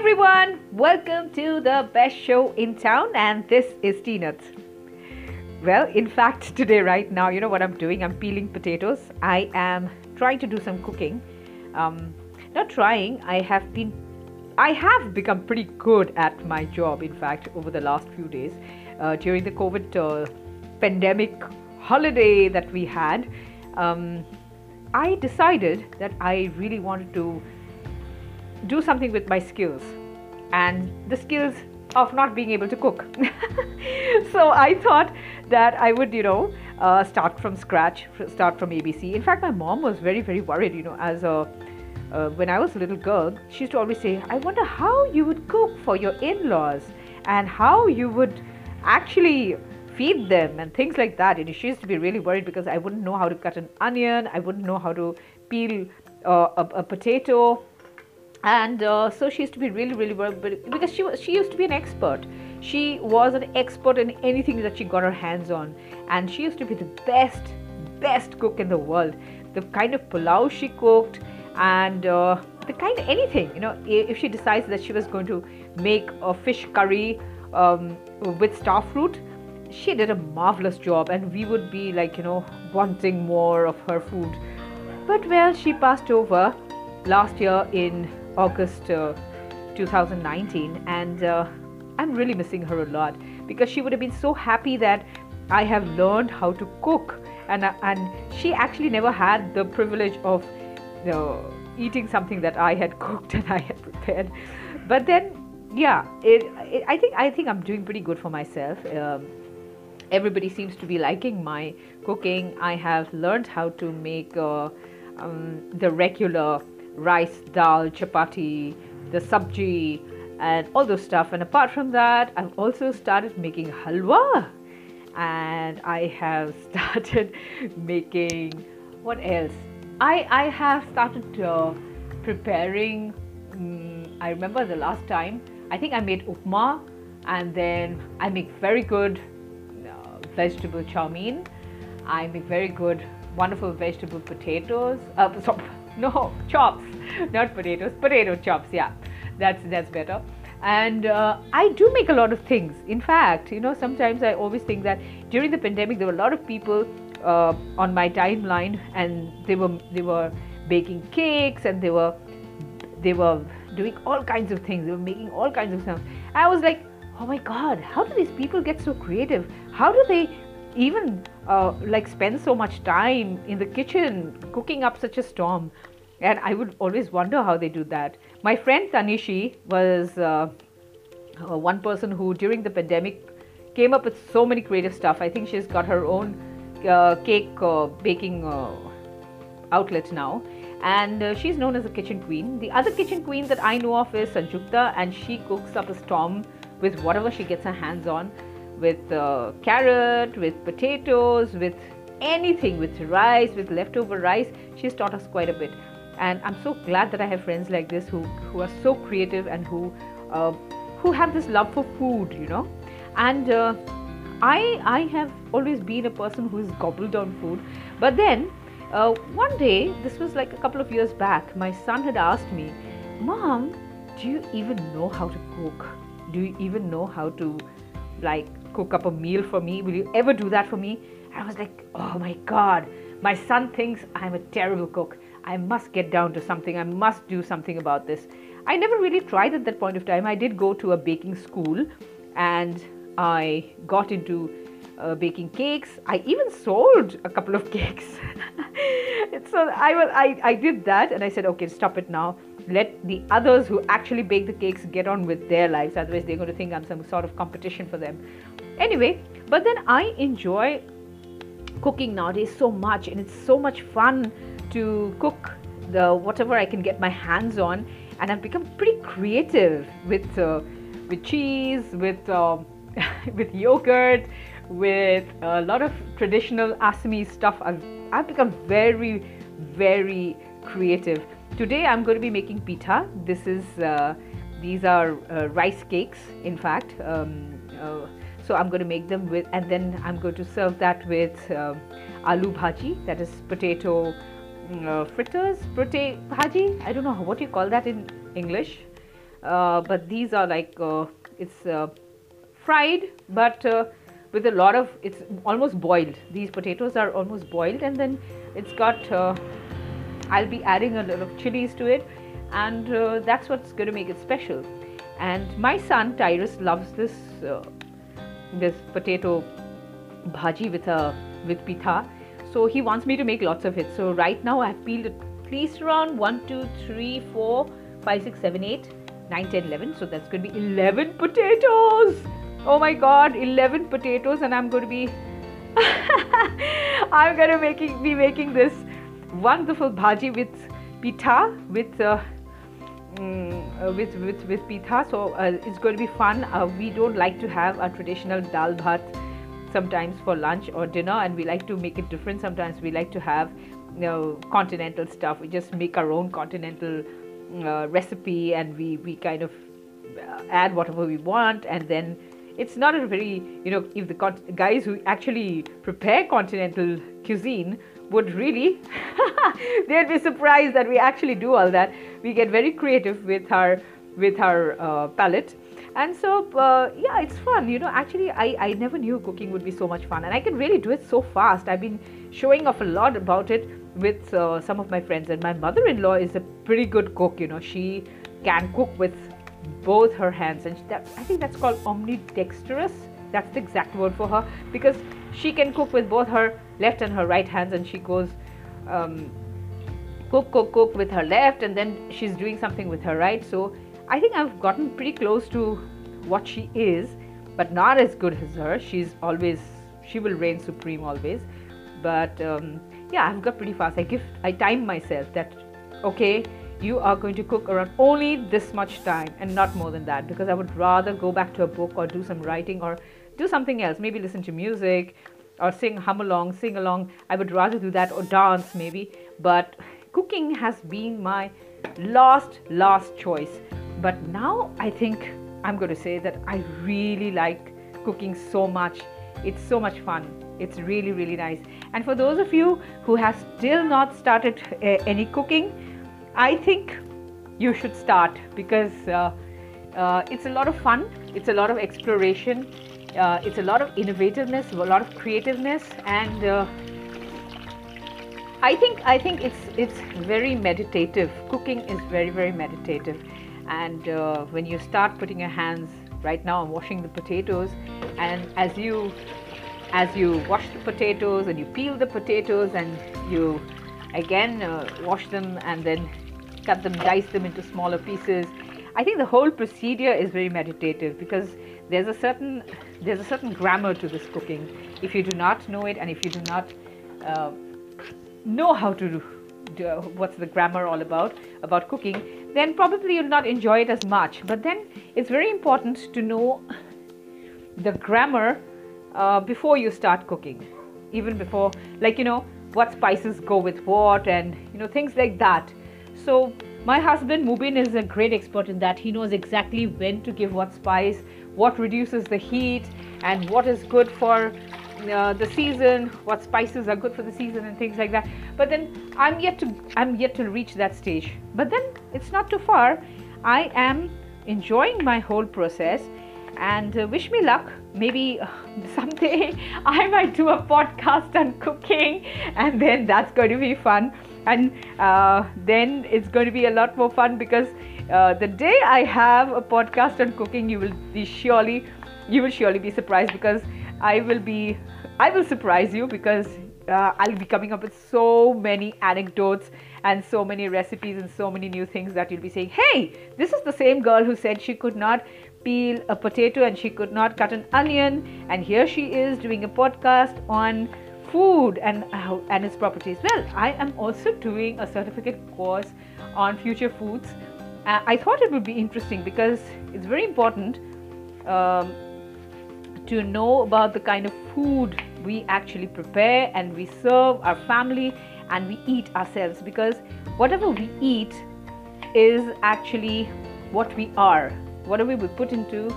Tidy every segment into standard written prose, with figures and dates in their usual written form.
everyone, welcome to The Best Show in Town, and this is Teenut. Well, in fact, today right now, you know what I'm doing? I'm peeling potatoes. I am trying to do some cooking. I have become pretty good at my job, in fact, over the last few days. During the COVID pandemic holiday that we had, I decided that I really wanted to do something with my skills, and the skills of not being able to cook. So I thought that I would, start from scratch, start from ABC. In fact, my mom was very, very worried, when I was a little girl, she used to always say, I wonder how you would cook for your in-laws and how you would actually feed them and things like that. And she used to be really worried because I wouldn't know how to cut an onion, I wouldn't know how to peel a potato. And so she used to be really, really worried because she used to be an expert. She was an expert in anything that she got her hands on, and she used to be the best cook in the world. The kind of pulao she cooked, and the kind of anything, if she decides that she was going to make a fish curry with star fruit, she did a marvelous job, and we would be like, wanting more of her food. But well, she passed over last year in August 2019, and I'm really missing her a lot because she would have been so happy that I have learned how to cook, and she actually never had the privilege of eating something that I had cooked and I had prepared. But then, yeah, I think I'm doing pretty good for myself. Everybody seems to be liking my cooking. I have learned how to make the regular rice, dal, chapati, the sabji, and all those stuff. And apart from that, I've also started making halwa, and I have started making, what else? I have started preparing. I remember the last time, I think I made upma, and then I make very good vegetable chow mein. I make very good, wonderful vegetable potatoes. Chops, not potatoes, potato chops. Yeah, that's better. And I do make a lot of things. In fact, sometimes I always think that during the pandemic there were a lot of people on my timeline, and they were baking cakes, and they were doing all kinds of things. They were making all kinds of stuff. I was like, oh my God, how do these people get so creative? How do they even spend so much time in the kitchen cooking up such a storm? And I would always wonder how they do that. My friend Tanishi was one person who during the pandemic came up with so many creative stuff. I think she's got her own cake baking outlet now, and she's known as the kitchen queen. The other kitchen queen that I know of is Sanjukta, and she cooks up a storm with whatever she gets her hands on, with carrot, with potatoes, with anything, with rice, with leftover rice. She's taught us quite a bit, and I'm so glad that I have friends like this who are so creative and who have this love for food, and I have always been a person who is gobbled on food. But then one day, this was like a couple of years back, my son had asked me, Mom, do you even know how to cook? Do you even know how to cook up a meal for me? Will you ever do that for me? I was like, oh my God, my son thinks I'm a terrible cook. I must get down to something. I must do something about this. I never really tried at that point of time. I did go to a baking school, and I got into baking cakes. I even sold a couple of cakes. So I did that, and I said, okay, stop it now. Let the others who actually bake the cakes get on with their lives, otherwise they're going to think I'm some sort of competition for them. Anyway, but then I enjoy cooking nowadays so much, and it's so much fun to cook whatever I can get my hands on, and I've become pretty creative with cheese, with yogurt, with a lot of traditional Assamese stuff. I've become very, very creative. Today I'm going to be making pita. These are rice cakes, in fact. So I'm going to make them with, and then I'm going to serve that with aloo bhaji, that is potato fritters, bhaji. I don't know what you call that in English. but these are like it's fried, but with a lot of, it's almost boiled. These potatoes are almost boiled, and then it's got, I'll be adding a lot of chilies to it, and that's what's going to make it special. And my son Tyrus loves this this potato bhaji with pitha, so he wants me to make lots of it. So right now I've peeled at least around 1, 2, 3, 4, 5, 6, 7, 8, 9, 10, 11. So that's going to be 11 potatoes. Oh my god, 11 potatoes, and I'm going to be I'm going to be making this wonderful bhaji with pitha, with pitha. So it's going to be fun. We don't like to have our traditional dal bhat sometimes for lunch or dinner, and we like to make it different. Sometimes we like to have, you know, continental stuff. We just make our own continental recipe, and we kind of add whatever we want, and then it's not a very, you know, if the guys who actually prepare continental cuisine would really they'd be surprised that we actually do all that. We get very creative with our palate, and so yeah, it's fun, you know. Actually, I never knew cooking would be so much fun, and I can really do it so fast. I've been showing off a lot about it with some of my friends, and my mother-in-law is a pretty good cook, you know. She can cook with both her hands, and I think that's called omnidextrous. That's the exact word for her, because she can cook with both her left and her right hands, and she goes cook with her left, and then she's doing something with her right. So I think I've gotten pretty close to what she is, but not as good as her. She's always, she will reign supreme always, but yeah, I've got pretty fast. I time myself that, okay, you are going to cook around only this much time and not more than that, because I would rather go back to a book or do some writing or do something else, maybe listen to music or sing, hum along, sing along. I would rather do that, or dance maybe, but cooking has been my last choice. But now I think I'm going to say that I really like cooking so much. It's so much fun. It's really, really nice. And for those of you who have still not started any cooking, I think you should start, because it's a lot of fun. It's a lot of exploration. It's a lot of innovativeness, a lot of creativeness, and I think it's very meditative. Cooking is very, very meditative. And when you start putting your hands, right now I'm washing the potatoes, and as you wash the potatoes and you peel the potatoes and you again wash them and then cut them, dice them into smaller pieces. I think the whole procedure is very meditative, because there's a certain grammar to this cooking. If you do not know it, and if you do not know how to do what's the grammar all about cooking, then probably you'll not enjoy it as much. But then it's very important to know the grammar before you start cooking, even before, like, you know, what spices go with what, and, you know, things like that. So my husband Mubin is a great expert in that. He knows exactly when to give what spice, what reduces the heat, and what is good for the season, what spices are good for the season, and things like that. But then I'm yet to reach that stage, but then it's not too far. I am enjoying my whole process, and wish me luck. Maybe someday I might do a podcast on cooking, and then that's going to be fun. And then it's going to be a lot more fun, because the day I have a podcast on cooking, you will surely be surprised, because I will surprise you, because I'll be coming up with so many anecdotes and so many recipes and so many new things that you'll be saying, hey, this is the same girl who said she could not peel a potato and she could not cut an onion, and here she is doing a podcast on food and its properties. Well, I am also doing a certificate course on future foods. I thought it would be interesting, because it's very important to know about the kind of food we actually prepare and we serve our family and we eat ourselves, because whatever we eat is actually what we are. Whatever we put into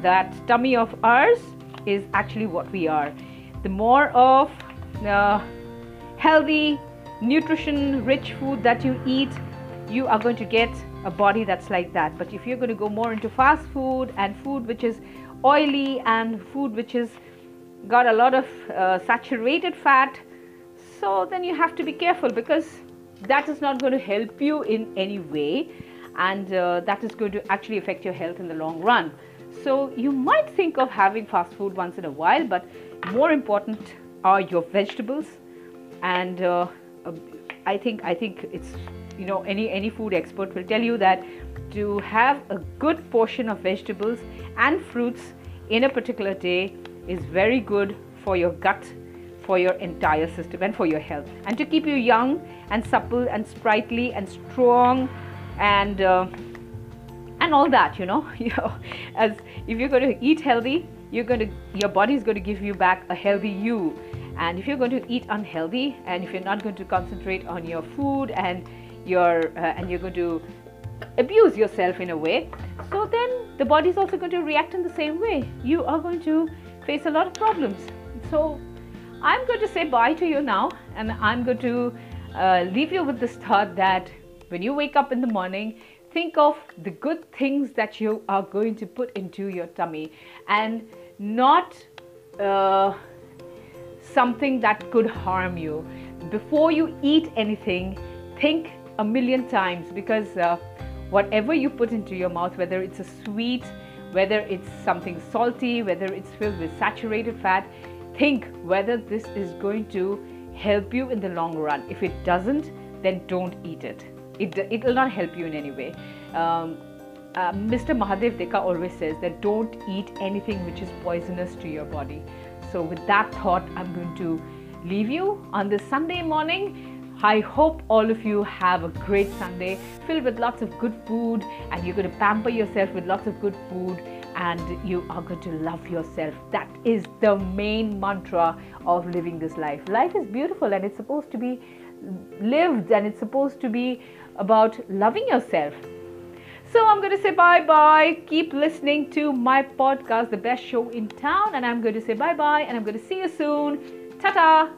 that tummy of ours is actually what we are. The more of healthy, nutrition-rich food that you eat, you are going to get a body that's like that. But if you're going to go more into fast food and food which is oily and food which is got a lot of saturated fat, so then you have to be careful, because that is not going to help you in any way, and that is going to actually affect your health in the long run. So you might think of having fast food once in a while, but more important are your vegetables. And I think it's, you know, any food expert will tell you that to have a good portion of vegetables and fruits in a particular day is very good for your gut, for your entire system, and for your health, and to keep you young and supple and sprightly and strong and all that, you know. As if you're going to eat healthy, your body is going to give you back a healthy you. And if you're going to eat unhealthy, and if you're not going to concentrate on your food and you're going to abuse yourself in a way, so then the body is also going to react in the same way. You are going to face a lot of problems. So I'm going to say bye to you now, and I'm going to leave you with this thought that when you wake up in the morning, think of the good things that you are going to put into your tummy, and not something that could harm you. Before you eat anything, think a million times, because whatever you put into your mouth, whether it's a sweet, whether it's something salty, whether it's filled with saturated fat, think whether this is going to help you in the long run. If it doesn't, then don't eat it. It will not help you in any way. Mr. Mahadev Deka always says that don't eat anything which is poisonous to your body. So with that thought, I'm going to leave you on this Sunday morning. I hope all of you have a great Sunday filled with lots of good food, and you're going to pamper yourself with lots of good food, and you are going to love yourself. That is the main mantra of living this life. Life is beautiful, and it's supposed to be lived, and it's supposed to be about loving yourself. So I'm going to say bye-bye. Keep listening to my podcast, The Best Show in Town, and I'm going to say bye-bye, and I'm going to see you soon. Ta-ta!